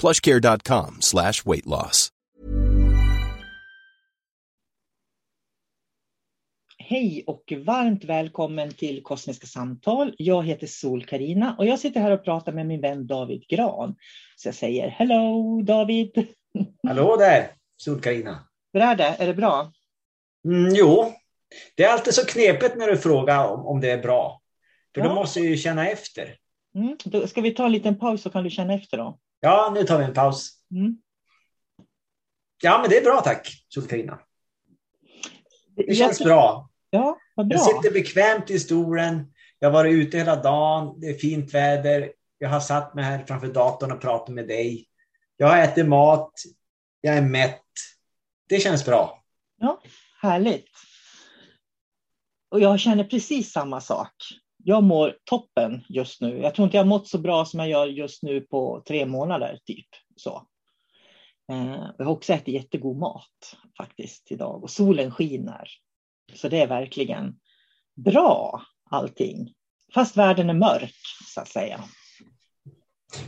PlushCare.com/weight loss. Hej och varmt välkommen till Kosmiska samtal. Jag heter Sol Karina och jag sitter här och pratar med min vän David Gran. Så jag säger hello David. Hallå där Sol Karina. Hur är det? Är det bra? Jo, det är alltid så knepigt när du frågar om det är bra. För då måste ju känna efter. Då ska vi ta en liten paus så kan du känna efter då? Ja, nu tar vi en paus. Ja, men det är bra tack, Sol Karina. Det känns bra. Ja, vad bra. Jag sitter bekvämt i stolen. Jag har varit ute hela dagen. Det är fint väder. Jag har satt mig här framför datorn och pratat med dig. Jag har ätit mat. Jag är mätt. Det känns bra. Ja, härligt. Och jag känner precis samma sak. Jag mår toppen just nu. Jag tror inte jag mått så bra som jag gör just nu på 3 månader typ. Så. Jag har också ätit jättegod mat faktiskt idag. Och solen skiner. Så det är verkligen bra allting. Fast världen är mörk så att säga.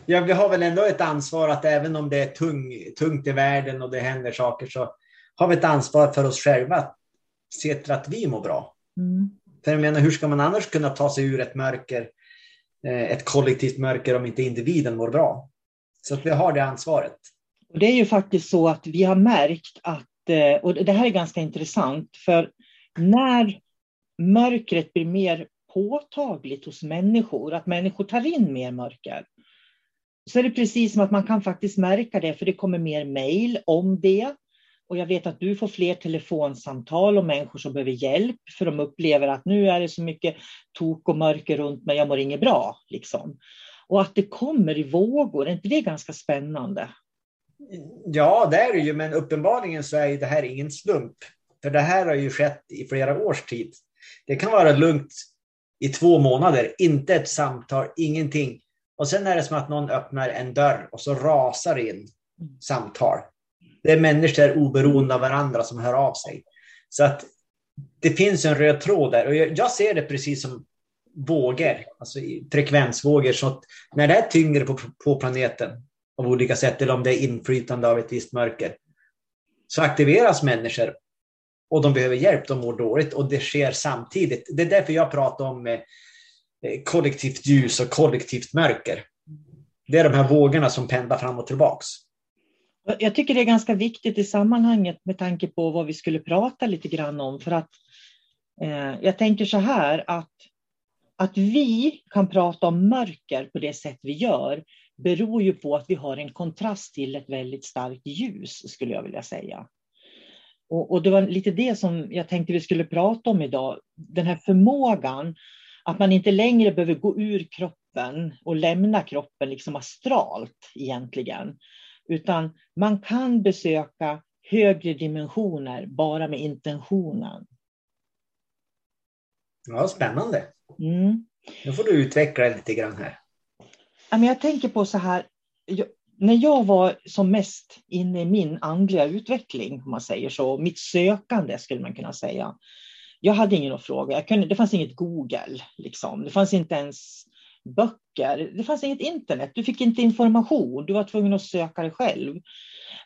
Ja, vi har väl ändå ett ansvar att även om det är tungt i världen och det händer saker så har vi ett ansvar för oss själva att se till att vi mår bra. För jag menar, hur ska man annars kunna ta sig ur ett mörker, ett kollektivt mörker om inte individen mår bra? Så att vi har det ansvaret. Och det är ju faktiskt så att vi har märkt att, och det här är ganska intressant, för när mörkret blir mer påtagligt hos människor, att människor tar in mer mörker, så är det precis som att man kan faktiskt märka det, för det kommer mer mejl om det. Och jag vet att du får fler telefonsamtal om människor som behöver hjälp. För de upplever att nu är det så mycket tok och mörker runt mig, jag mår inget bra. Liksom. Och att det kommer i vågor, är inte det ganska spännande? Ja, det är det ju. Men uppenbarligen så är det här ingen slump. För det här har ju skett i flera års tid. Det kan vara lugnt i 2 månader, inte ett samtal, ingenting. Och sen är det som att någon öppnar en dörr och så rasar in samtal. Det är människor oberoende av varandra som hör av sig. Så att det finns en röd tråd där. Och jag ser det precis som vågor, alltså frekvensvågor. Så att när det är tyngre på planeten av olika sätt, eller om det är inflytande av ett visst mörker, så aktiveras människor och de behöver hjälp, de mår dåligt och det sker samtidigt. Det är därför jag pratar om kollektivt ljus och kollektivt mörker. Det är de här vågorna som pendlar fram och tillbaks. Jag tycker det är ganska viktigt i sammanhanget med tanke på vad vi skulle prata lite grann om. För att jag tänker så här att vi kan prata om mörker på det sätt vi gör beror ju på att vi har en kontrast till ett väldigt starkt ljus, skulle jag vilja säga. Och det var lite det som jag tänkte vi skulle prata om idag. Den här förmågan att man inte längre behöver gå ur kroppen och lämna kroppen liksom astralt egentligen. Utan man kan besöka högre dimensioner bara med intentionen. Ja, spännande. Nu får du utveckla lite grann här. Jag tänker på så här. När jag var som mest inne i min andliga utveckling, om man säger så. Mitt sökande skulle man kunna säga. Jag hade ingen att fråga. Det fanns inget Google. Liksom. Det fanns inte ens böcker. Det fanns inget internet. Du fick inte information. Du var tvungen att söka dig själv.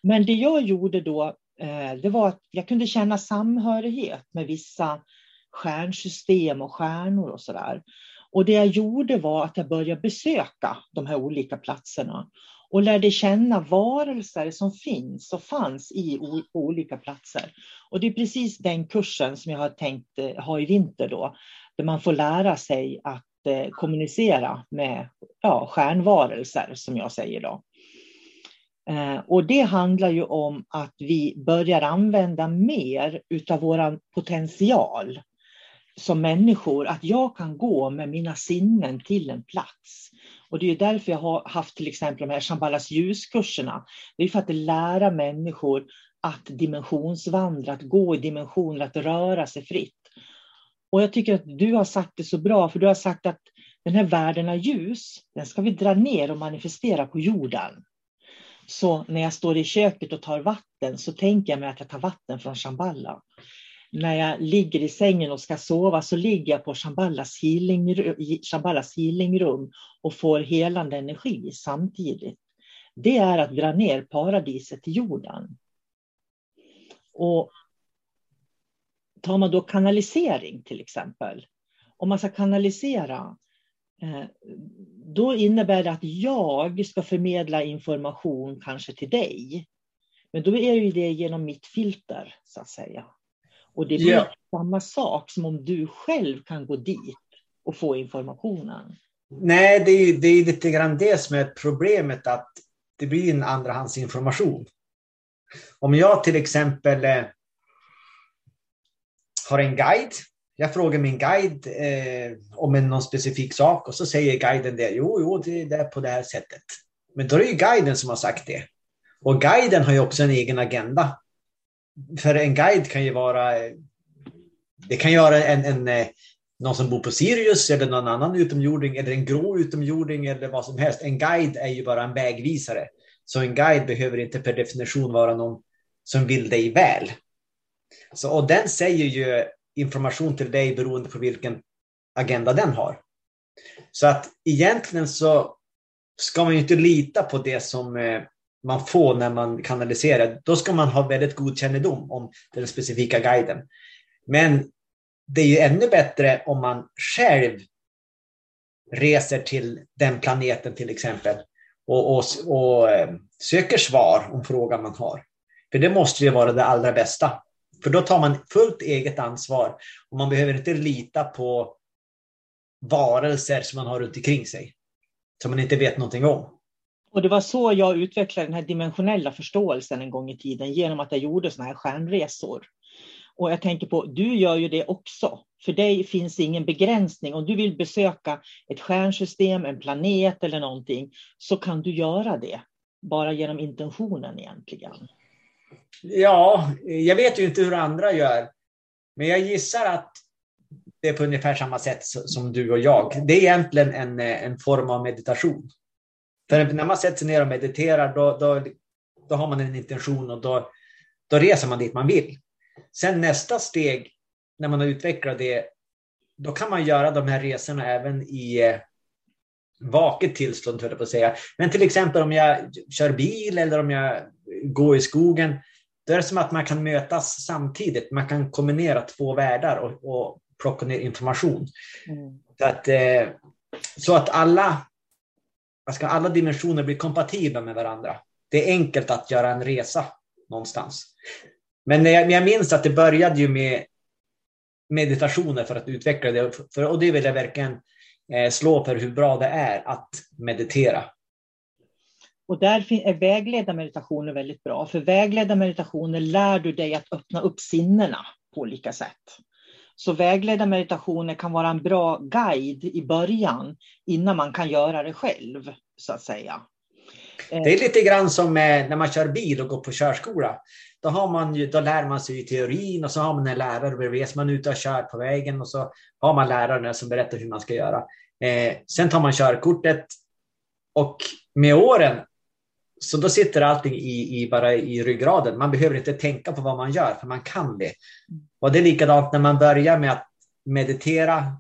Men det jag gjorde då, det var att jag kunde känna samhörighet med vissa stjärnsystem och stjärnor och sådär. Och det jag gjorde var att jag började besöka de här olika platserna. och lärde känna varelser som finns och fanns i olika platser. Och det är precis den kursen som jag har tänkt ha i vinter då, där man får lära sig att kommunicera med stjärnvarelser, som jag säger då. Och det handlar ju om att vi börjar använda mer utav våran potential som människor, att jag kan gå med mina sinnen till en plats. Och det är därför jag har haft till exempel de här Shambhalas ljuskurserna. Det är för att lära människor att dimensionsvandra, att gå i dimensioner, att röra sig fritt. Och jag tycker att du har sagt det så bra, för du har sagt att den här världen av ljus, den ska vi dra ner och manifestera på jorden. Så när jag står i köket och tar vatten så tänker jag mig att jag tar vatten från Shambhala. När jag ligger i sängen och ska sova så ligger jag på Shambhalas healingrum och får helande energi samtidigt. Det är att dra ner paradiset till jorden. Och tar man då kanalisering till exempel. Om man ska kanalisera, då innebär det att jag ska förmedla information kanske till dig. Men då är ju det genom mitt filter så att säga. Och det blir samma sak som om du själv kan gå dit och få informationen. Nej, det är lite grann det som är problemet, att det blir en andrahandsinformation. Om jag till exempel har en guide, jag frågar min guide om någon specifik sak och så säger guiden det. Jo, det är på det här sättet. Men då är det ju guiden som har sagt det. Och guiden har ju också en egen agenda. För en guide kan ju vara, det kan göra någon som bor på Sirius eller någon annan utomjording eller en grå utomjording eller vad som helst. En guide är ju bara en vägvisare. Så en guide behöver inte per definition vara någon som vill dig väl. Så, och den säger ju information till dig beroende på vilken agenda den har. Så att egentligen så ska man ju inte lita på det som man får när man kanaliserar. Då ska man ha väldigt god kännedom om den specifika guiden. Men det är ju ännu bättre om man själv reser till den planeten till exempel och söker svar om frågan man har. För det måste ju vara det allra bästa. För då tar man fullt eget ansvar och man behöver inte lita på varelser som man har runt omkring sig, som man inte vet någonting om. Och det var så jag utvecklade den här dimensionella förståelsen en gång i tiden, genom att jag gjorde såna här stjärnresor. Och jag tänker på, du gör ju det också. För dig finns ingen begränsning. Om du vill besöka ett stjärnsystem, en planet eller någonting, så kan du göra det. Bara genom intentionen egentligen. Ja, jag vet ju inte hur andra gör. Men jag gissar att det är på ungefär samma sätt som du och jag. Det är egentligen en form av meditation. För när man sätter sig ner och mediterar, då har man en intention och då reser man dit man vill. Sen nästa steg, när man har utvecklat det, då kan man göra de här resorna även i vaket tillstånd, höll jag på att säga. Men till exempel om jag kör bil eller om jag går i skogen, då är det som att man kan mötas samtidigt. Man kan kombinera två världar och plocka ner information. Mm. Så att alla dimensioner blir kompatibla med varandra. Det är enkelt att göra en resa någonstans. Men jag minns att det började ju med meditationer för att utveckla det. Och det vill jag verkligen slå för, hur bra det är att meditera. Och där är vägledda meditationer väldigt bra. För vägledda meditationer lär du dig att öppna upp sinnena på olika sätt. Så vägledda meditationer kan vara en bra guide i början, innan man kan göra det själv, så att säga. Det är lite grann som när man kör bil och går på körskola. Då lär man sig teorin och så har man en lärare bredvid, man är ute och kör på vägen och så har man läraren som berättar hur man ska göra. Sen tar man körkortet och med åren så då sitter allting bara i ryggraden. Man behöver inte tänka på vad man gör, för man kan det. Och det är likadant när man börjar med att meditera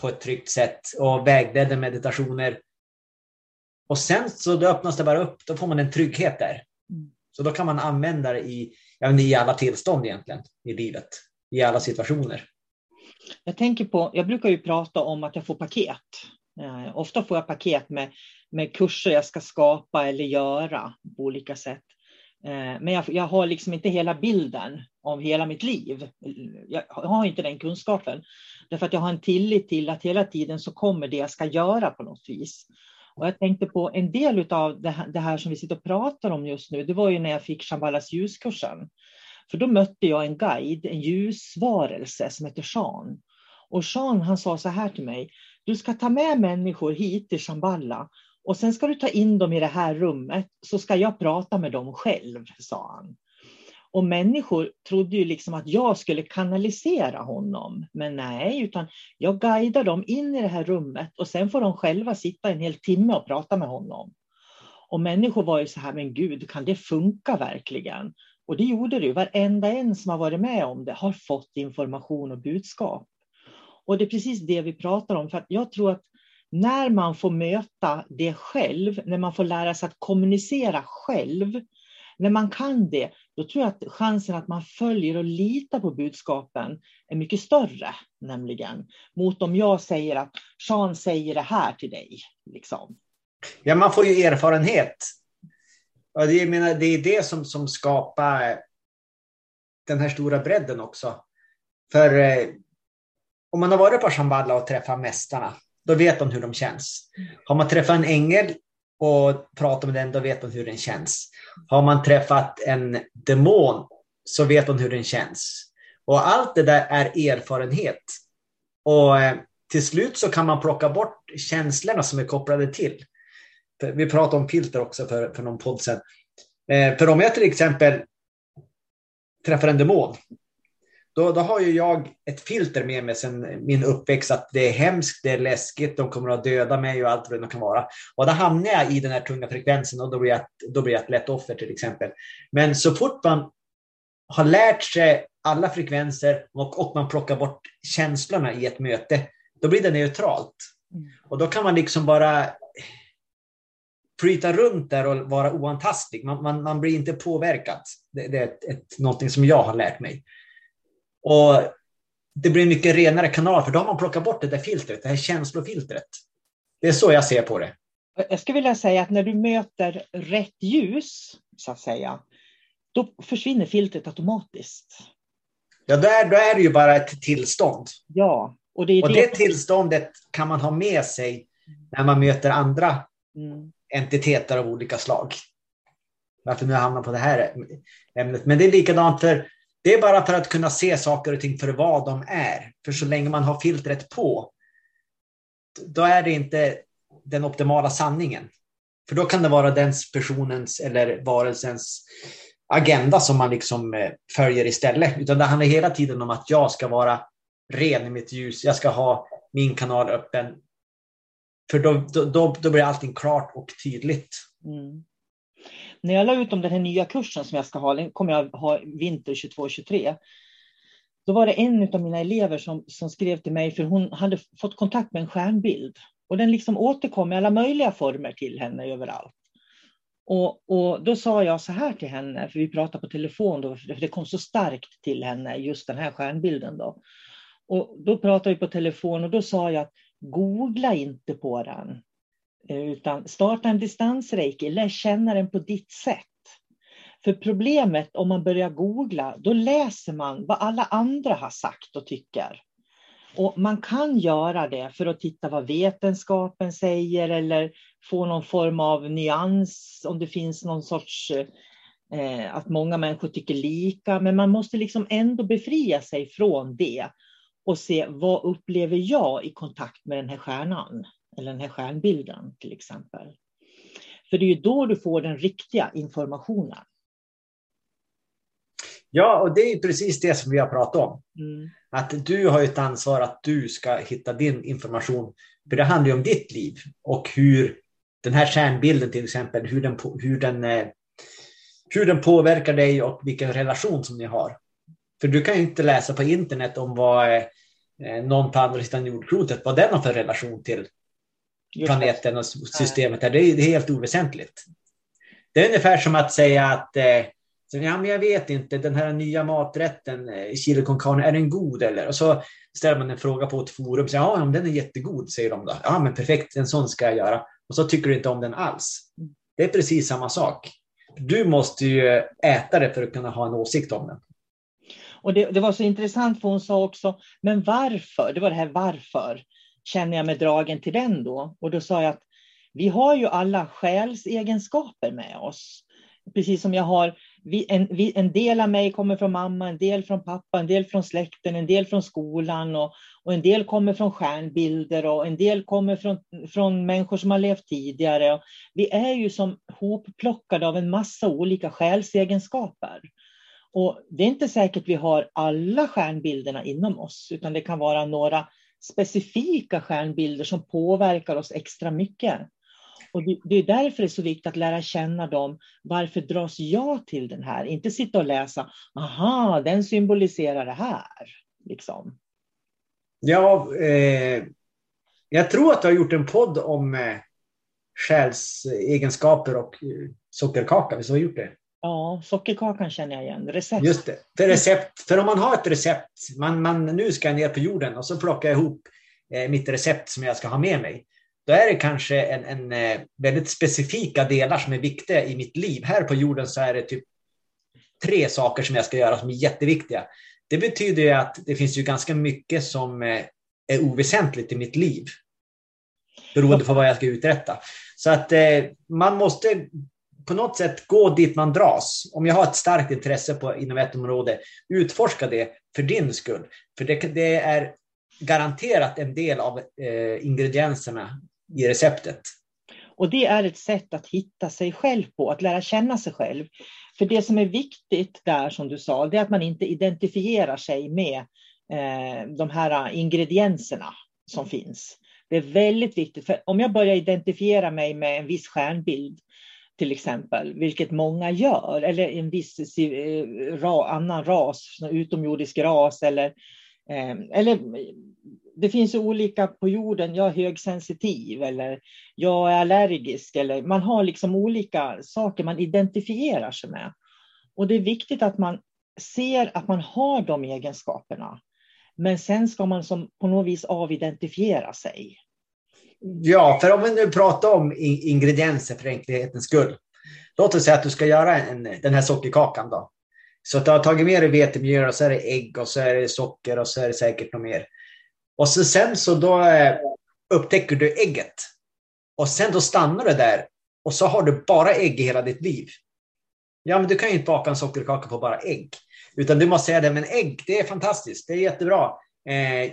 på ett tryggt sätt och vägledda meditationer. Och sen så då öppnas det bara upp, då får man en trygghet där. Så då kan man använda det i alla tillstånd egentligen, i livet, i alla situationer. Jag brukar ju prata om att jag får paket Ofta får jag paket med kurser jag ska skapa eller göra på olika sätt. Men jag har liksom inte hela bilden av hela mitt liv. Jag har inte den kunskapen. Därför att jag har en tillit till att hela tiden så kommer det jag ska göra på något vis. Och jag tänkte på en del av det här som vi sitter och pratar om just nu. Det var ju när jag fick Shambhalas ljuskursen. För då mötte jag en guide, en ljusvarelse som heter Sean. Och Sean, han sa så här till mig. Du ska ta med människor hit till Shambhala. Och sen ska du ta in dem i det här rummet. Så ska jag prata med dem själv, sa han. Och människor trodde ju liksom att jag skulle kanalisera honom. Men nej, utan jag guidar dem in i det här rummet. Och sen får de själva sitta en hel timme och prata med honom. Och människor var ju så här, men gud, kan det funka verkligen? Och det gjorde det ju. Varenda en som har varit med om det har fått information och budskap. Och det är precis det vi pratar om. För att jag tror att när man får möta det själv, när man får lära sig att kommunicera själv, när man kan det, då tror jag att chansen att man följer och litar på budskapen är mycket större, nämligen. Mot om jag säger att Sean säger det här till dig. Liksom. Ja, man får ju erfarenhet. Och det, jag menar, det är det som skapar den här stora bredden också. För om man har varit på Shambhala och träffat mästarna, då vet de hur de känns. Har man träffat en ängel och pratat med den, då vet man hur den känns. Har man träffat en demon, så vet man hur den känns. Och allt det där är erfarenhet. Och till slut så kan man plocka bort känslorna som är kopplade till. Vi pratade om filter också för någon podd sedan. För om jag till exempel träffar en demon, då har ju jag ett filter med mig sedan min uppväxt att det är hemskt, det är läskigt, de kommer att döda mig och allt vad det kan vara. Och då hamnar jag i den här tunga frekvensen och då blir jag ett lätt offer till exempel. Men så fort man har lärt sig alla frekvenser och man plockar bort känslorna i ett möte, då blir det neutralt. Och då kan man liksom bara flyta runt där och vara oantastlig. Man blir inte påverkad. Det är någonting som jag har lärt mig. Och det blir mycket renare kanal, för då har man plockat bort det där filtret, det här känslofiltret. Det är så jag ser på det. Jag skulle vilja säga att när du möter rätt ljus, så att säga, då försvinner filtret automatiskt. Ja, då är det ju bara ett tillstånd. Ja. Och det tillståndet kan man ha med sig när man möter andra entiteter av olika slag. Varför nu hamnar på det här ämnet. Men det är likadant för... Det är bara för att kunna se saker och ting för vad de är. För så länge man har filtret på, då är det inte den optimala sanningen. För då kan det vara den personens eller varelsens agenda som man liksom följer istället. Utan det handlar hela tiden om att jag ska vara ren i mitt ljus. Jag ska ha min kanal öppen. För då blir allting klart och tydligt. Mm. När jag la ut om den här nya kursen som jag ska ha, den kommer jag ha vinter 22-23. Då var det en av mina elever som skrev till mig, för hon hade fått kontakt med en stjärnbild. Och den liksom återkom i alla möjliga former till henne överallt. Och då sa jag så här till henne, för vi pratade på telefon då, för det kom så starkt till henne, just den här stjärnbilden då. Och då pratade vi på telefon och då sa jag att googla inte på den. Utan starta en distansreiki, lär känna den på ditt sätt. För problemet om man börjar googla, då läser man vad alla andra har sagt och tycker. Och man kan göra det för att titta vad vetenskapen säger eller få någon form av nyans, om det finns någon sorts, att många människor tycker lika. Men man måste liksom ändå befria sig från det och se vad upplever jag i kontakt med den här stjärnan. Eller den här stjärnbilden till exempel. För det är ju då du får den riktiga informationen. Ja, och det är precis det som vi har pratat om. Mm. Att du har ett ansvar att du ska hitta din information. För det handlar ju om ditt liv. Och hur den här stjärnbilden till exempel, hur den påverkar dig och vilken relation som ni har. För du kan ju inte läsa på internet om vad någon på andra sidan jordklotet, vad den har för relation till planeten och systemet. Det är helt oväsentligt. Det är ungefär som att säga att Så, ja, men jag vet inte, den här nya maträtten, chili con carne, är den god eller? Och så ställer man en fråga på ett forum. Så, ja, den är jättegod, säger de då. Ja, men perfekt, en sån ska jag göra. Och så tycker du inte om den alls. Det är precis samma sak. Du måste ju äta det för att kunna ha en åsikt om den. Och det var så intressant, för hon sa också, men varför? Det var det här varför. Känner jag mig dragen till den då? Och då sa jag att vi har ju alla själsegenskaper med oss. Precis som jag har, en del av mig kommer från mamma, en del från pappa, en del från släkten, en del från skolan och en del kommer från stjärnbilder och en del kommer från människor som har levt tidigare. Och vi är ju som hopplockade av en massa olika själsegenskaper. Och det är inte säkert vi har alla stjärnbilderna inom oss, utan det kan vara några specifika stjärnbilder som påverkar oss extra mycket. Och det är därför det är så viktigt att lära känna dem. Varför dras jag till den här? Inte sitta och läsa, aha, den symboliserar det här. Liksom. Ja, jag tror att du har gjort en podd om själsegenskaper och sockerkaka. Visst har du gjort det? Ja, sockerkakan känner jag igen. Recept. Just det, för recept. För om man har ett recept, nu ska jag ner på jorden och så plockar jag ihop mitt recept som jag ska ha med mig. Då är det kanske en väldigt specifika delar som är viktiga i mitt liv. Här på jorden så är det typ 3 saker som jag ska göra som är jätteviktiga. Det betyder ju att det finns ju ganska mycket som är oväsentligt i mitt liv. Beroende på vad jag ska uträtta. Så att man måste på något sätt gå dit man dras. Om jag har ett starkt intresse inom ett område, utforska det för din skull. För det är garanterat en del av ingredienserna i receptet. Och det är ett sätt att hitta sig själv på, att lära känna sig själv. För det som är viktigt där, som du sa, det är att man inte identifierar sig med de här ingredienserna som finns. Det är väldigt viktigt, för om jag börjar identifiera mig med en viss stjärnbild till exempel, vilket många gör, eller en viss annan ras, utomjordisk ras, eller det finns ju olika på jorden, jag är högsensitiv eller jag är allergisk, eller man har liksom olika saker man identifierar sig med. Och det är viktigt att man ser att man har de egenskaperna, men sen ska man som på något vis avidentifiera sig. Ja, för om vi nu pratar om ingredienser för enkelhetens skull. Låt oss säga att du ska göra den här sockerkakan då. Så att du har tagit med dig vetemjöl och så är det ägg och så är det socker och så är det säkert något mer. Och så sen så då upptäcker du ägget. Och sen då stannar du där och så har du bara ägg i hela ditt liv. Ja, men du kan ju inte baka en sockerkaka på bara ägg. Utan du måste säga det, men ägg, det är fantastiskt, det är jättebra.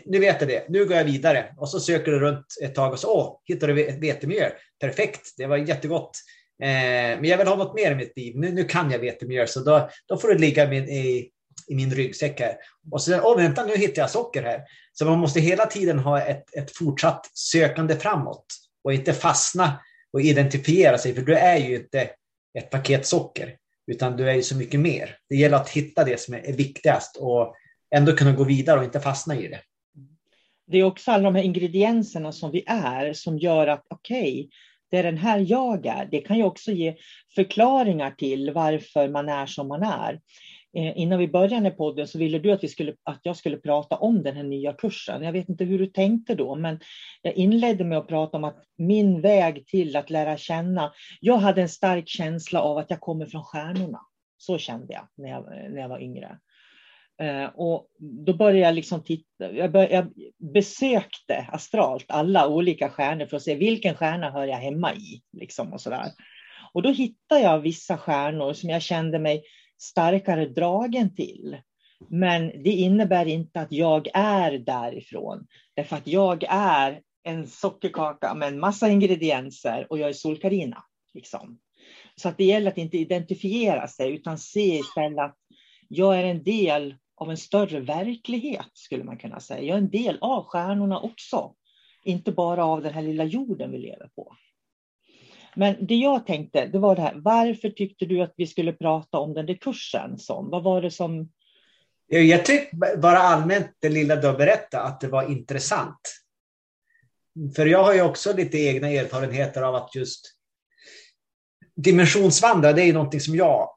Nu vet jag det, nu går jag vidare. Och så söker du runt ett tag och så hittar du vetemjöl. Perfekt, det var jättegott. Men jag vill ha något mer i mitt liv. Nu kan jag vetemjöl, så då får det ligga i min ryggsäck här. Och så vänta, nu hittar jag socker här. Så man måste hela tiden ha ett fortsatt sökande framåt. Och inte fastna och identifiera sig. För du är ju inte ett paket socker, utan du är ju så mycket mer. Det gäller att hitta det som är viktigast och ändå kunna gå vidare och inte fastna i det. Det är också alla de här ingredienserna som vi är, som gör att okej, det är den här jag är. Det kan ju också ge förklaringar till varför man är som man är. Innan vi började podden så ville du att jag skulle prata om den här nya kursen. Jag vet inte hur du tänkte då, men jag inledde med att prata om att min väg till att lära känna. Jag hade en stark känsla av att jag kommer från stjärnorna. Så kände jag när jag var yngre. Och då började jag liksom titta, jag besökte astralt alla olika stjärnor för att se vilken stjärna hör jag hemma i. Liksom och, sådär. Och då hittade jag vissa stjärnor som jag kände mig starkare dragen till. Men det innebär inte att jag är därifrån. Därför att jag är en sockerkaka med en massa ingredienser och jag är Sol Karina. Liksom. Så att det gäller att inte identifiera sig, utan se istället att jag är en del av en större verklighet, skulle man kunna säga. Jag är en del av stjärnorna också. Inte bara av den här lilla jorden vi lever på. Men det jag tänkte, det var det här. Varför tyckte du att vi skulle prata om den där kursen? Vad var det som... Jag tyckte bara allmänt det lilla du berättade, att det var intressant. För jag har ju också lite egna erfarenheter av att just dimensionsvandra, det är ju någonting som jag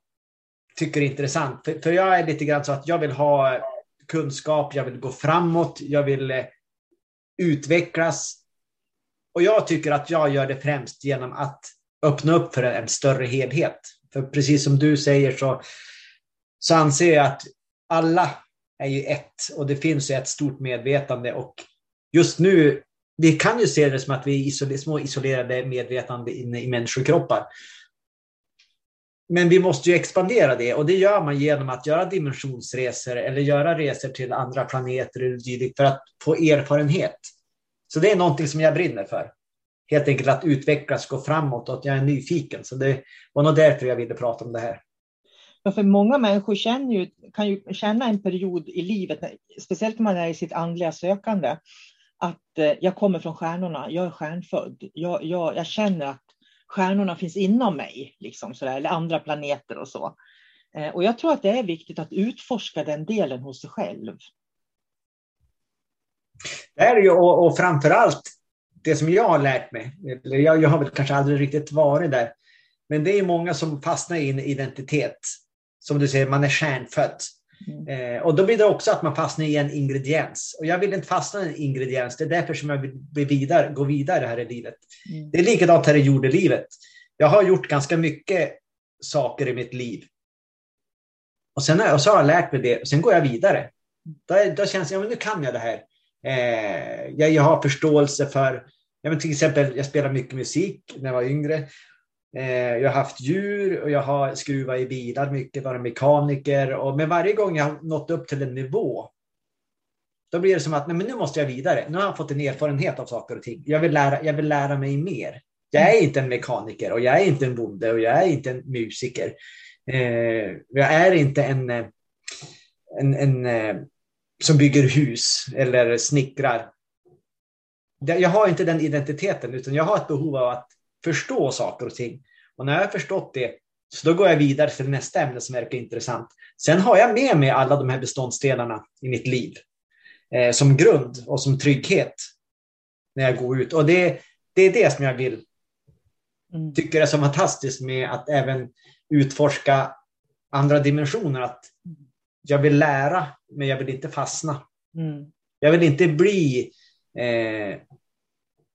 tycker är intressant. För jag är lite grann så att jag vill ha kunskap, jag vill gå framåt, jag vill utvecklas. Och jag tycker att jag gör det främst genom att öppna upp för en större helhet. För precis som du säger så anser jag att alla är ju ett. Och det finns ju ett stort medvetande. Och just nu, vi kan ju se det som att vi är små isolerade medvetande inne i människokroppar. Men vi måste ju expandera det, och det gör man genom att göra dimensionsresor eller göra resor till andra planeter eller dylikt för att få erfarenhet. Så det är någonting som jag brinner för. Helt enkelt att utvecklas, gå framåt, och att jag är nyfiken. Så det var nog därför jag ville prata om det här. Ja, för många människor kan ju känna en period i livet, speciellt när man är i sitt andliga sökande, att jag kommer från stjärnorna, jag är stjärnfödd. Jag känner att stjärnorna finns inom mig, liksom sådär, eller andra planeter och så. Och jag tror att det är viktigt att utforska den delen hos sig själv. Det är ju, och framförallt det som jag har lärt mig, eller jag har väl kanske aldrig riktigt varit där, men det är många som fastnar i en identitet. Som du säger, man är stjärnfödd. Och då blir det också att man fastnar i en ingrediens. Och jag vill inte fastna i en ingrediens. Det är därför som jag vill gå vidare här i livet. Det är likadant här i jordelivet. Jag har gjort ganska mycket saker i mitt liv. Och så har jag lärt mig det. Och sen går jag vidare. Då känns det, ja, men nu kan jag det här. Jag har förståelse för, ja, men till exempel, jag spelar mycket musik när jag var yngre. Jag har haft djur och jag har skruvat i bilar mycket, varit mekaniker. Men varje gång jag har nått upp till en nivå, då blir det som att nej, men nu måste jag vidare. Nu har jag fått en erfarenhet av saker och ting. Jag vill lära mig mer. Jag är inte en mekaniker, och jag är inte en bonde, och jag är inte en musiker. Jag är inte en som bygger hus eller snickrar. Jag har inte den identiteten, utan jag har ett behov av att förstå saker och ting. Och när jag har förstått det, så då går jag vidare till nästa ämne som verkar intressant. Sen har jag med mig alla de här beståndsdelarna i mitt liv. Som grund och som trygghet. När jag går ut. Och det är det som jag vill. Tycker det är så fantastiskt med att även utforska andra dimensioner. Att jag vill lära, men jag vill inte fastna. Jag vill inte bli...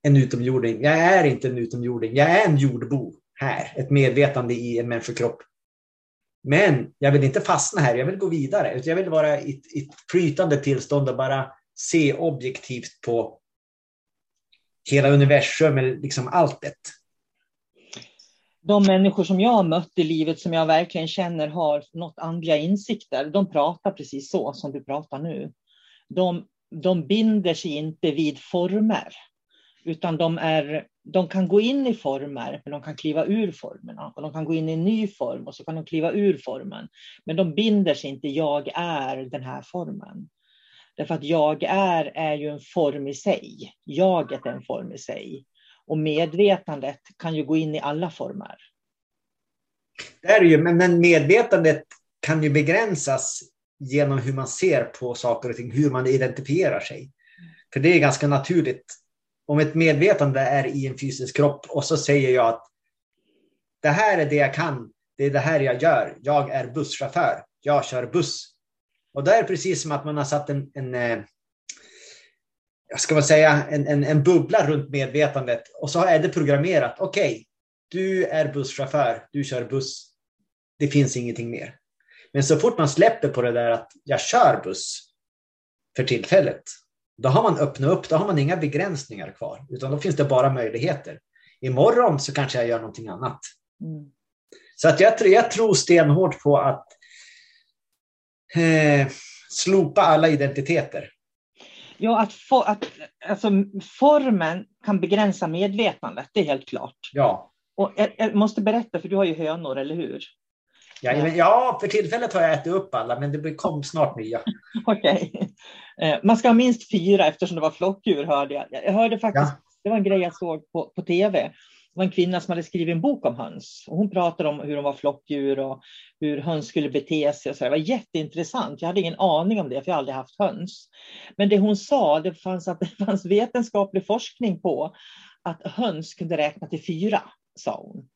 en utomjording. Jag är inte en utomjording. Jag är en jordbo här. Ett medvetande i en människokropp. Men jag vill inte fastna här. Jag vill gå vidare. Jag vill vara i ett flytande tillstånd och bara se objektivt på hela universum, eller liksom alltet. De människor som jag har mött i livet, som jag verkligen känner har något andliga insikter, de pratar precis så som du pratar nu. De binder sig inte vid former. Utan de kan gå in i former, men de kan kliva ur formerna. Och de kan gå in i en ny form, och så kan de kliva ur formen. Men de binder sig inte, jag är den här formen. Därför att jag är ju en form i sig. Jaget är en form i sig. Och medvetandet kan ju gå in i alla former. Det är ju, men medvetandet kan ju begränsas genom hur man ser på saker och ting. Hur man identifierar sig. För det är ganska naturligt. Om ett medvetande är i en fysisk kropp, och så säger jag att det här är det jag kan, det är det här jag gör, jag är busschaufför, jag kör buss. Och det är precis som att man har satt en bubbla runt medvetandet, och så är det programmerat, okej, du är busschaufför, du kör buss, det finns ingenting mer. Men så fort man släpper på det där att jag kör buss för tillfället, då har man öppnat upp, då har man inga begränsningar kvar. Utan då finns det bara möjligheter. Imorgon så kanske jag gör någonting annat. Så att jag tror stenhårt på att slopa alla identiteter. Ja, alltså, formen kan begränsa medvetandet, det är helt klart. Ja. Och jag måste berätta, för du har ju hönor, eller hur? Ja, för tillfället har jag ätit upp alla, men det kom snart nya. Okej. Man ska ha minst 4, eftersom det var flockdjur, hörde jag. Jag hörde faktiskt, det var en grej jag såg på tv. Det var en kvinna som hade skrivit en bok om höns. Och hon pratade om hur de var flockdjur och hur höns skulle bete sig. Och så. Det var jätteintressant. Jag hade ingen aning om det, för jag har aldrig haft höns. Men det hon sa, det fanns vetenskaplig forskning på att höns kunde räkna till 4, sa hon.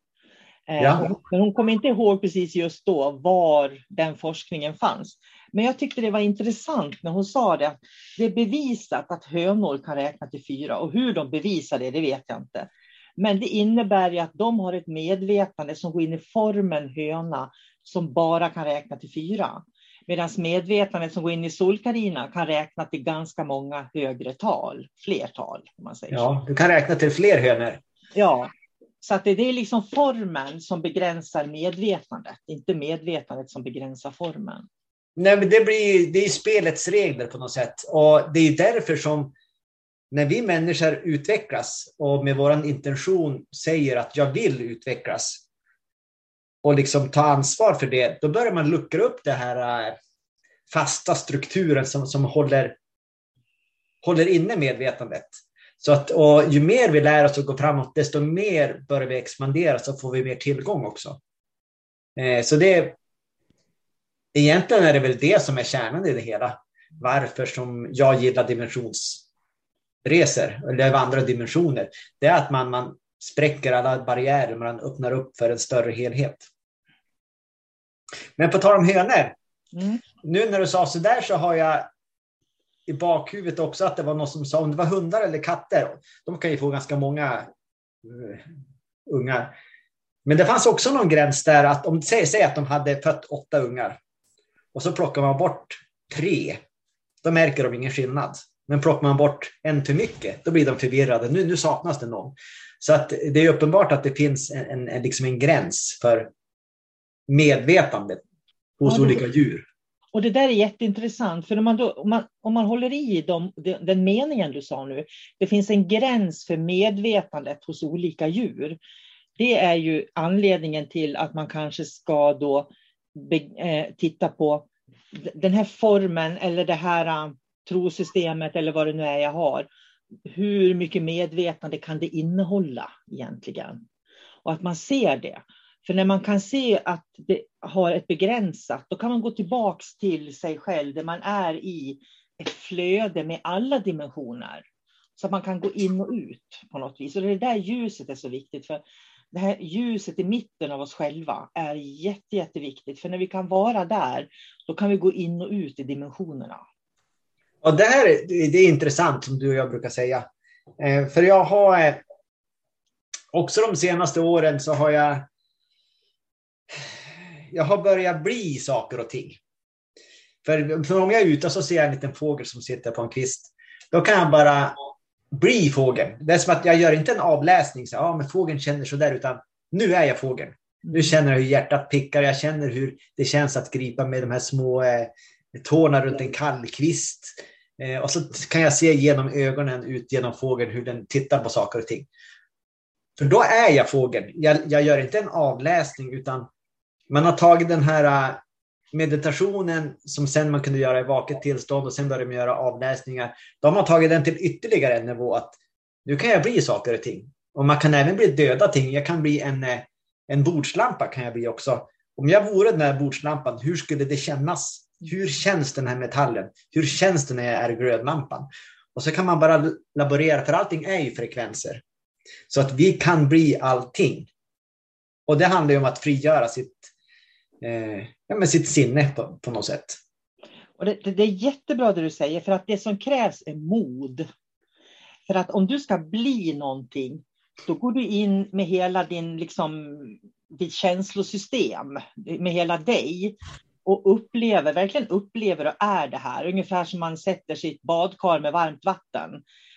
Ja. Men hon kommer inte ihåg precis just då var den forskningen fanns. Men jag tyckte det var intressant när hon sa det, att det är bevisat att hönor kan räkna till 4. Och hur de bevisar det, det vet jag inte. Men det innebär ju att de har ett medvetande som går in i formen höna som bara kan räkna till 4. Medan medvetandet som går in i Sol Karina kan räkna till ganska många högre tal, flertal. Om man säger. Ja, du kan räkna till fler hönor. Ja, så att det är liksom formen som begränsar medvetandet, inte medvetandet som begränsar formen. Nej, men det är spelets regler på något sätt. Och det är därför som när vi människor utvecklas och med vår intention säger att jag vill utvecklas och liksom ta ansvar för det, då börjar man luckra upp det här fasta strukturen som håller inne medvetandet. Så att, och ju mer vi lär oss att gå framåt, desto mer börjar vi expandera, så får vi mer tillgång också. Så det, egentligen är det väl det som är kärnan i det hela. Varför som jag gillar dimensionsresor eller andra dimensioner, det är att man spräcker alla barriärer, man öppnar upp för en större helhet. Men på tal om hönor, nu när du sa så där, så har jag i bakhuvudet också att det var någon som sa om det var hundar eller katter. De kan ju få ganska många ungar. Men det fanns också någon gräns där, att om säg att de hade fött 8 ungar och så plockar man bort 3, då märker de ingen skillnad. Men plockar man bort en för mycket, då blir de förvirrade. Nu saknas det någon. Så att det är uppenbart att det finns en gräns för medvetandet hos olika djur. Och det där är jätteintressant, för när man då, om man håller i den meningen du sa nu, det finns en gräns för medvetandet hos olika djur. Det är ju anledningen till att man kanske ska då titta på den här formen eller det här trosystemet eller vad det nu är jag har. Hur mycket medvetande kan det innehålla egentligen? Och att man ser det. För när man kan se att det har ett begränsat, då kan man gå tillbaks till sig själv där man är i ett flöde med alla dimensioner. Så att man kan gå in och ut på något vis. Och det där ljuset är så viktigt, för det här ljuset i mitten av oss själva är jätteviktigt. För när vi kan vara där, då kan vi gå in och ut i dimensionerna. Och det här det är intressant, som du och jag brukar säga. För jag har också de senaste åren så har jag har börjat bli saker och ting. För om jag är ute så ser jag en liten fågel som sitter på en kvist. Då kan jag bara bli fågeln. Det är som att jag gör inte en avläsning. Så, men fågeln känner så där, utan nu är jag fågeln. Nu känner jag hur hjärtat pickar. Jag känner hur det känns att gripa med de här små tårna runt en kall kvist. Och så kan jag se genom ögonen ut genom fågeln hur den tittar på saker och ting. För då är jag fågeln. Jag gör inte en avläsning, utan man har tagit den här meditationen som sen man kunde göra i vaket tillstånd och sen började man göra avläsningar. De har tagit den till ytterligare en nivå, att nu kan jag bli saker och ting. Och man kan även bli döda ting. Jag kan bli en bordslampa kan jag bli också. Om jag vore den här bordslampan, hur skulle det kännas? Hur känns den här metallen? Hur känns det när jag är glödlampan? Och så kan man bara laborera, för allting är ju frekvenser. Så att vi kan bli allting. Och det handlar ju om att frigöra sitt sinne på något sätt. Och det är jättebra det du säger, för att det som krävs är mod. För att om du ska bli någonting, då går du in med hela ditt känslosystem, med hela dig. Och verkligen upplever och är det här. Ungefär som man sätter sitt badkar med varmt vatten.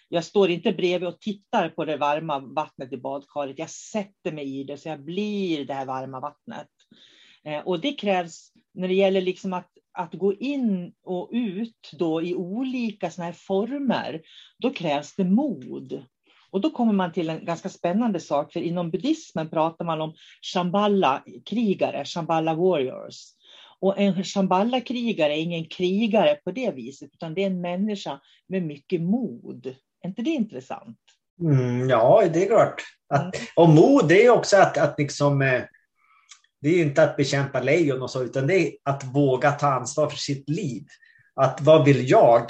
Jag står inte bredvid och tittar på det varma vattnet i badkaret. Jag sätter mig i det, så jag blir det här varma vattnet. Och det krävs när det gäller att gå in och ut då i olika såna här former. Då krävs det mod. Och då kommer man till en ganska spännande sak. För inom buddhismen pratar man om Shambhala-krigare, Shambhala warriors. Och en Shambhala-krigare är ingen krigare på det viset, utan det är en människa med mycket mod. Är inte det intressant? Ja, det är klart. Och mod, det är också det är inte att bekämpa lejon och så, utan det är att våga ta ansvar för sitt liv. Att vad vill jag?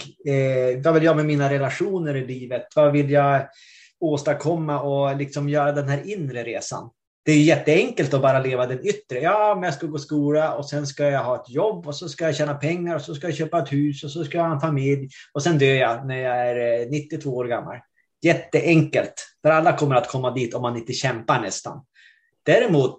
Vad vill jag med mina relationer i livet? Vad vill jag åstadkomma och göra den här inre resan? Det är jätteenkelt att bara leva den yttre. Ja, men jag ska gå och skola och sen ska jag ha ett jobb och så ska jag tjäna pengar och så ska jag köpa ett hus och så ska jag ha en familj och sen dör jag när jag är 92 år gammal. Jätteenkelt. För alla kommer att komma dit om man inte kämpar nästan. Däremot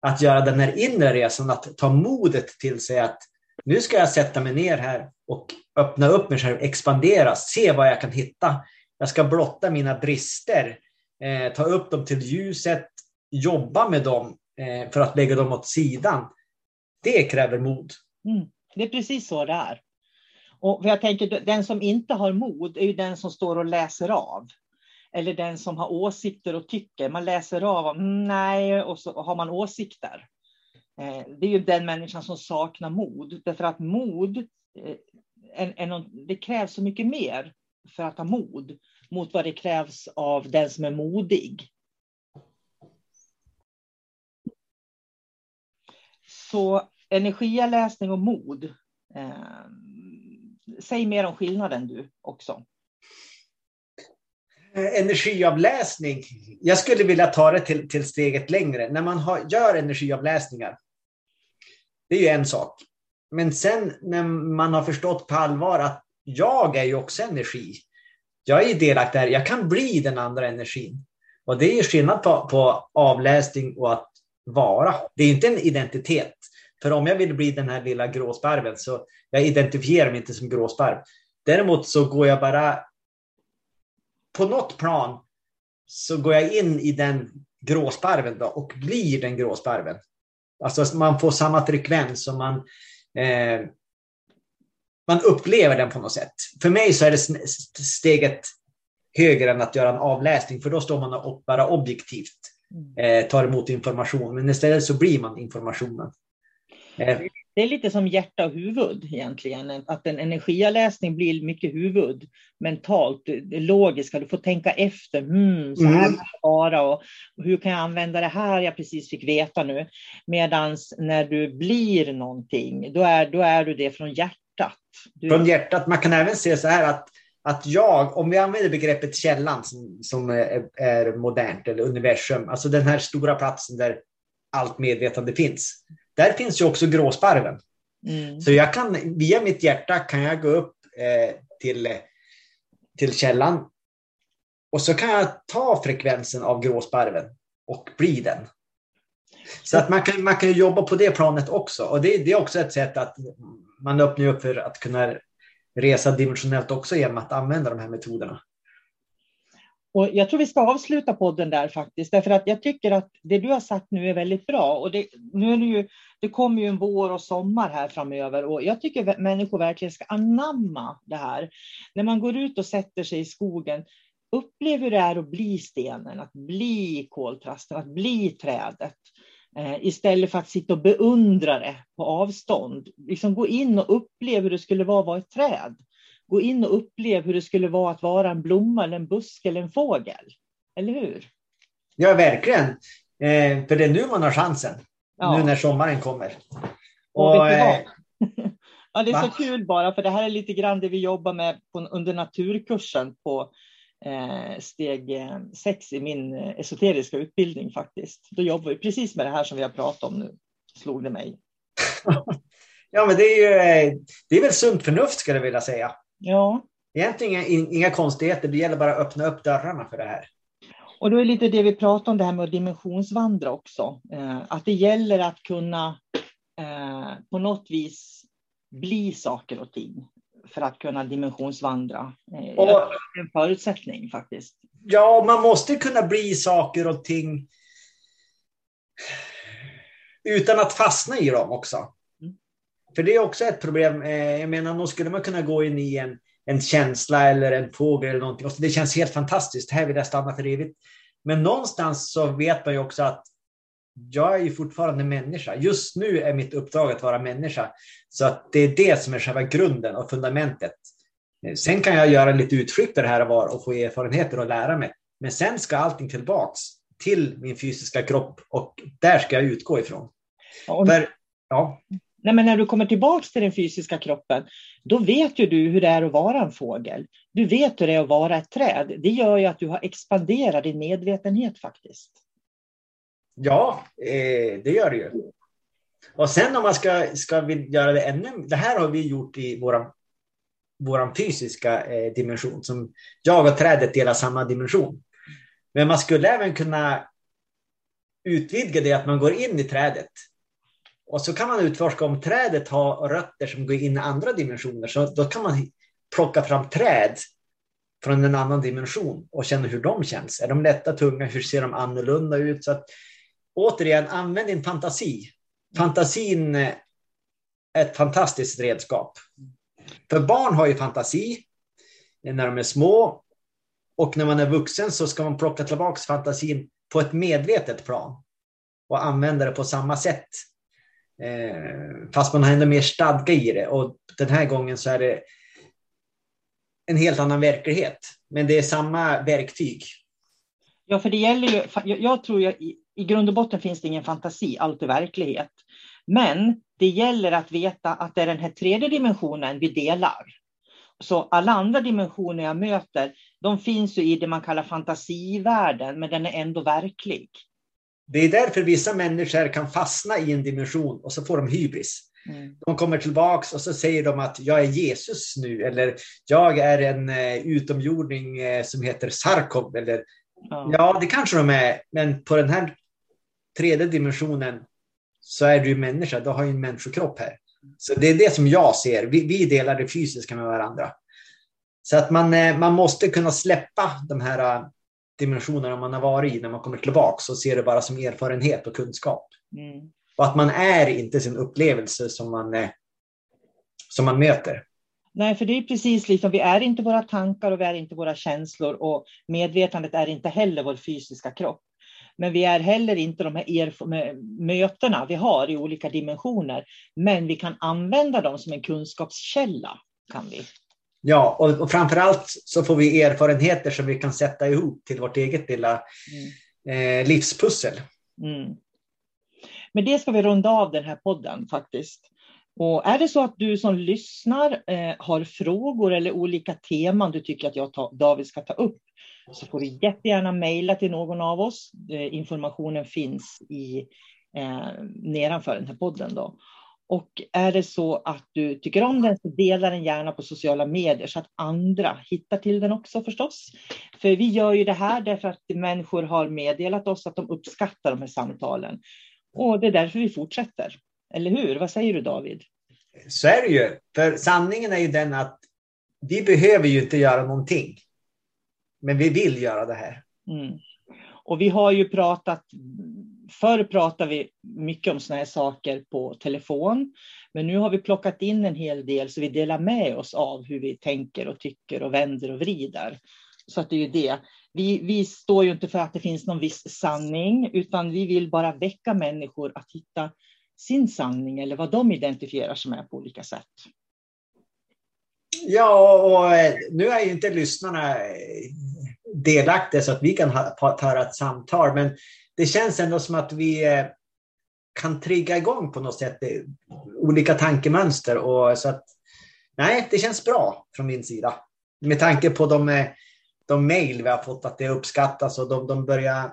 att göra den här inre resan, att ta modet till sig att nu ska jag sätta mig ner här och öppna upp mig själv, expandera, se vad jag kan hitta. Jag ska blotta mina brister, ta upp dem till ljuset, jobba med dem för att lägga dem åt sidan. Det kräver mod. Mm. Det är precis så det är. Och jag tänker, den som inte har mod är ju den som står och läser av. Eller den som har åsikter och tycker. Man läser av och nej, och så har man åsikter. Det är ju den människan som saknar mod. Därför att mod, det krävs så mycket mer för att ha mod. Mot vad det krävs av den som är modig. Så energiläsning och mod. Säg mer om skillnaden du också. Energiavläsning. Jag skulle vilja ta det till steget längre. När man gör energiavläsningar. Det är ju en sak. Men sen när man har förstått på allvar att jag är ju också energi. Jag är ju delaktig här. Jag kan bli den andra energin. Och det är ju skillnad på avläsning och att vara. Det är inte en identitet. För om jag vill bli den här lilla gråsparven så jag identifierar mig inte som gråsparv. Däremot så går jag bara på något plan så går jag in i den gråsparven då och blir den gråsparven. Alltså man får samma frekvens och man upplever den på något sätt. För mig så är det steget högre än att göra en avläsning, för då står man och bara objektivt tar emot information, men istället så blir man informationen. Det är lite som hjärta och huvud egentligen, att en energiavläsning blir mycket huvud, mentalt, logiska, du får tänka efter, så här kan det vara och hur kan jag använda det här jag precis fick veta nu, medans när du blir någonting, då är du det från hjärtat. Från hjärtat, man kan även se så här att jag, om vi använder begreppet källan som är modernt, eller universum, alltså den här stora platsen där allt medvetande finns. Där finns ju också gråsparven. Mm. Så jag kan, via mitt hjärta kan jag gå upp till källan. Och så kan jag ta frekvensen av gråsparven och bli den. Så att man kan jobba på det planet också. Och det är också ett sätt att man öppnar upp för att kunna resa dimensionellt också genom att använda de här metoderna. Och jag tror vi ska avsluta podden där faktiskt, därför att jag tycker att det du har sagt nu är väldigt bra. Och det kommer ju en vår och sommar här framöver, och jag tycker att människor verkligen ska anamma det här. När man går ut och sätter sig i skogen, upplever det här att bli stenen, att bli koltrasten, att bli trädet. Istället för att sitta och beundra det på avstånd. Liksom gå in och uppleva hur det skulle vara att vara ett träd. Gå in och upplev hur det skulle vara att vara en blomma, eller en busk eller en fågel. Eller hur? Ja, verkligen. För det är nu man har chansen. Ja. Nu när sommaren kommer. Och ja, det är så kul bara, för det här är lite grann det vi jobbar med under naturkursen på steg 6 i min esoteriska utbildning faktiskt. Då jobbar vi precis med det här som vi har pratat om nu. Slog det mig. Ja, men det är väl sunt förnuft skulle jag vilja säga. Ja. Egentligen inga konstigheter, det gäller bara att öppna upp dörrarna för det här. Och då är lite det vi pratar om, det här med dimensionsvandra också. Att det gäller att kunna på något vis bli saker och ting för att kunna dimensionsvandra. Och det är en förutsättning faktiskt. Ja, man måste kunna bli saker och ting utan att fastna i dem också. För det är också ett problem. Jag menar, då skulle man kunna gå in i en känsla eller en fågel eller någonting. Och det känns helt fantastiskt. Här vill jag stanna för evigt. Men någonstans så vet man ju också att jag är ju fortfarande människa. Just nu är mitt uppdrag att vara människa. Så att det är det som är själva grunden och fundamentet. Sen kan jag göra lite utflykter här och var och få erfarenheter och lära mig. Men sen ska allting tillbaks till min fysiska kropp. Och där ska jag utgå ifrån. För, ja. Nej, men när du kommer tillbaka till den fysiska kroppen, då vet ju du hur det är att vara en fågel. Du vet hur det är att vara ett träd. Det gör ju att du har expanderat din medvetenhet faktiskt. Ja, det gör det ju. Och sen om man ska vi göra det ännu... Det här har vi gjort i vår fysiska dimension. Som jag och trädet delar samma dimension. Men man skulle även kunna utvidga det att man går in i trädet. Och så kan man utforska om trädet har rötter som går in i andra dimensioner. Så då kan man plocka fram träd från en annan dimension och känna hur de känns. Är de lätta, tunga? Hur ser de annorlunda ut? Så att, återigen, använd din fantasi. Fantasin är ett fantastiskt redskap. För barn har ju fantasi när de är små. Och när man är vuxen så ska man plocka tillbaka fantasin på ett medvetet plan. Och använda det på samma sätt. Fast man har ändå mer stadga i det. Och den här gången så är det en helt annan verklighet. Men det är samma verktyg. Ja, för det gäller ju... Jag tror jag... I grund och botten finns det ingen fantasi, allt är verklighet. Men det gäller att veta att det är den här tredje dimensionen vi delar. Så alla andra dimensioner jag möter, de finns ju i det man kallar fantasivärlden, men den är ändå verklig. Det är därför vissa människor kan fastna i en dimension och så får de hybris. Mm. De kommer tillbaka och så säger de att jag är Jesus nu, eller jag är en utomjording som heter Sarkov, eller... Ja, det kanske de är, men på den här tredje dimensionen så är du människa, då har ju en människokropp här. Så det är det som jag ser, vi delar det fysiska med varandra. Så att man måste kunna släppa de här dimensionerna man har varit i när man kommer tillbaka och ser det bara som erfarenhet och kunskap. Mm. Och att man är inte sin upplevelse som man möter. Nej, för det är precis liksom, vi är inte våra tankar och vi är inte våra känslor och medvetandet är inte heller vår fysiska kropp. Men vi är heller inte de här mötena vi har i olika dimensioner, men vi kan använda dem som en kunskapskälla, kan vi. Ja, och framförallt så får vi erfarenheter som vi kan sätta ihop till vårt eget lilla livspussel. Mm. Men det ska vi runda av den här podden faktiskt. Och är det så att du som lyssnar har frågor eller olika teman du tycker att David ska ta upp, så får du jättegärna mejla till någon av oss. Informationen finns nedanför den här podden då. Och är det så att du tycker om den, så dela den gärna på sociala medier så att andra hittar till den också förstås. För vi gör ju det här därför att människor har meddelat oss att de uppskattar de här samtalen. Och det är därför vi fortsätter. Eller hur? Vad säger du, David? Så är det ju. För sanningen är ju den att vi behöver ju inte göra någonting. Men vi vill göra det här. Mm. Och vi har ju pratat... Förr pratade vi mycket om såna här saker på telefon. Men nu har vi plockat in en hel del så vi delar med oss av hur vi tänker och tycker och vänder och vrider. Så att det är ju det. Vi står ju inte för att det finns någon viss sanning. Utan vi vill bara väcka människor att hitta... sin sanning eller vad de identifierar som är på olika sätt. Ja, och nu är ju inte lyssnarna delaktiga så att vi kan ta ett samtal, men det känns ändå som att vi kan trigga igång på något sätt olika tankemönster och så att, nej, det känns bra från min sida. Med tanke på de mejl vi har fått att det uppskattas och de börjar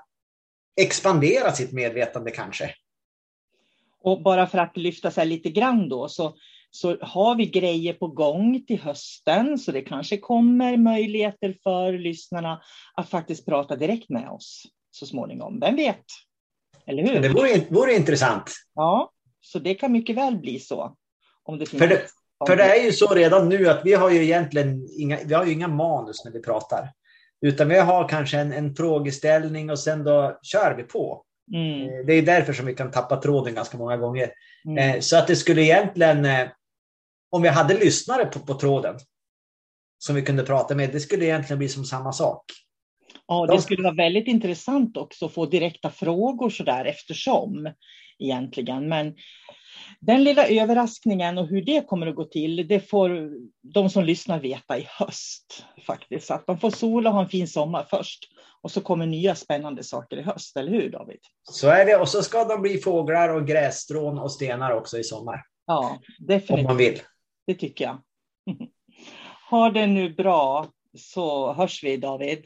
expandera sitt medvetande kanske. Och bara för att lyfta sig lite grann då, så har vi grejer på gång till hösten. Så det kanske kommer möjligheter för lyssnarna att faktiskt prata direkt med oss så småningom. Vem vet? Eller hur? Det vore intressant. Ja, så det kan mycket väl bli så. Om det finns för det är ju så redan nu att vi har ju egentligen inga manus när vi pratar. Utan vi har kanske en frågeställning och sen då kör vi på. Mm. Det är därför som vi kan tappa tråden ganska många gånger. Mm. Så att det skulle egentligen, om vi hade lyssnare på tråden som vi kunde prata med, det skulle egentligen bli som samma sak. Ja, det skulle vara väldigt intressant också att få direkta frågor så där eftersom egentligen. Men den lilla överraskningen och hur det kommer att gå till, det får de som lyssnar veta i höst faktiskt. Så att de får sol och ha en fin sommar först. Och så kommer nya spännande saker i höst, eller hur David? Så är det, och så ska de bli fåglar och grässtrån och stenar också i sommar. Ja, definitivt. Om man vill. Det tycker jag. Ha det nu bra, så hörs vi David.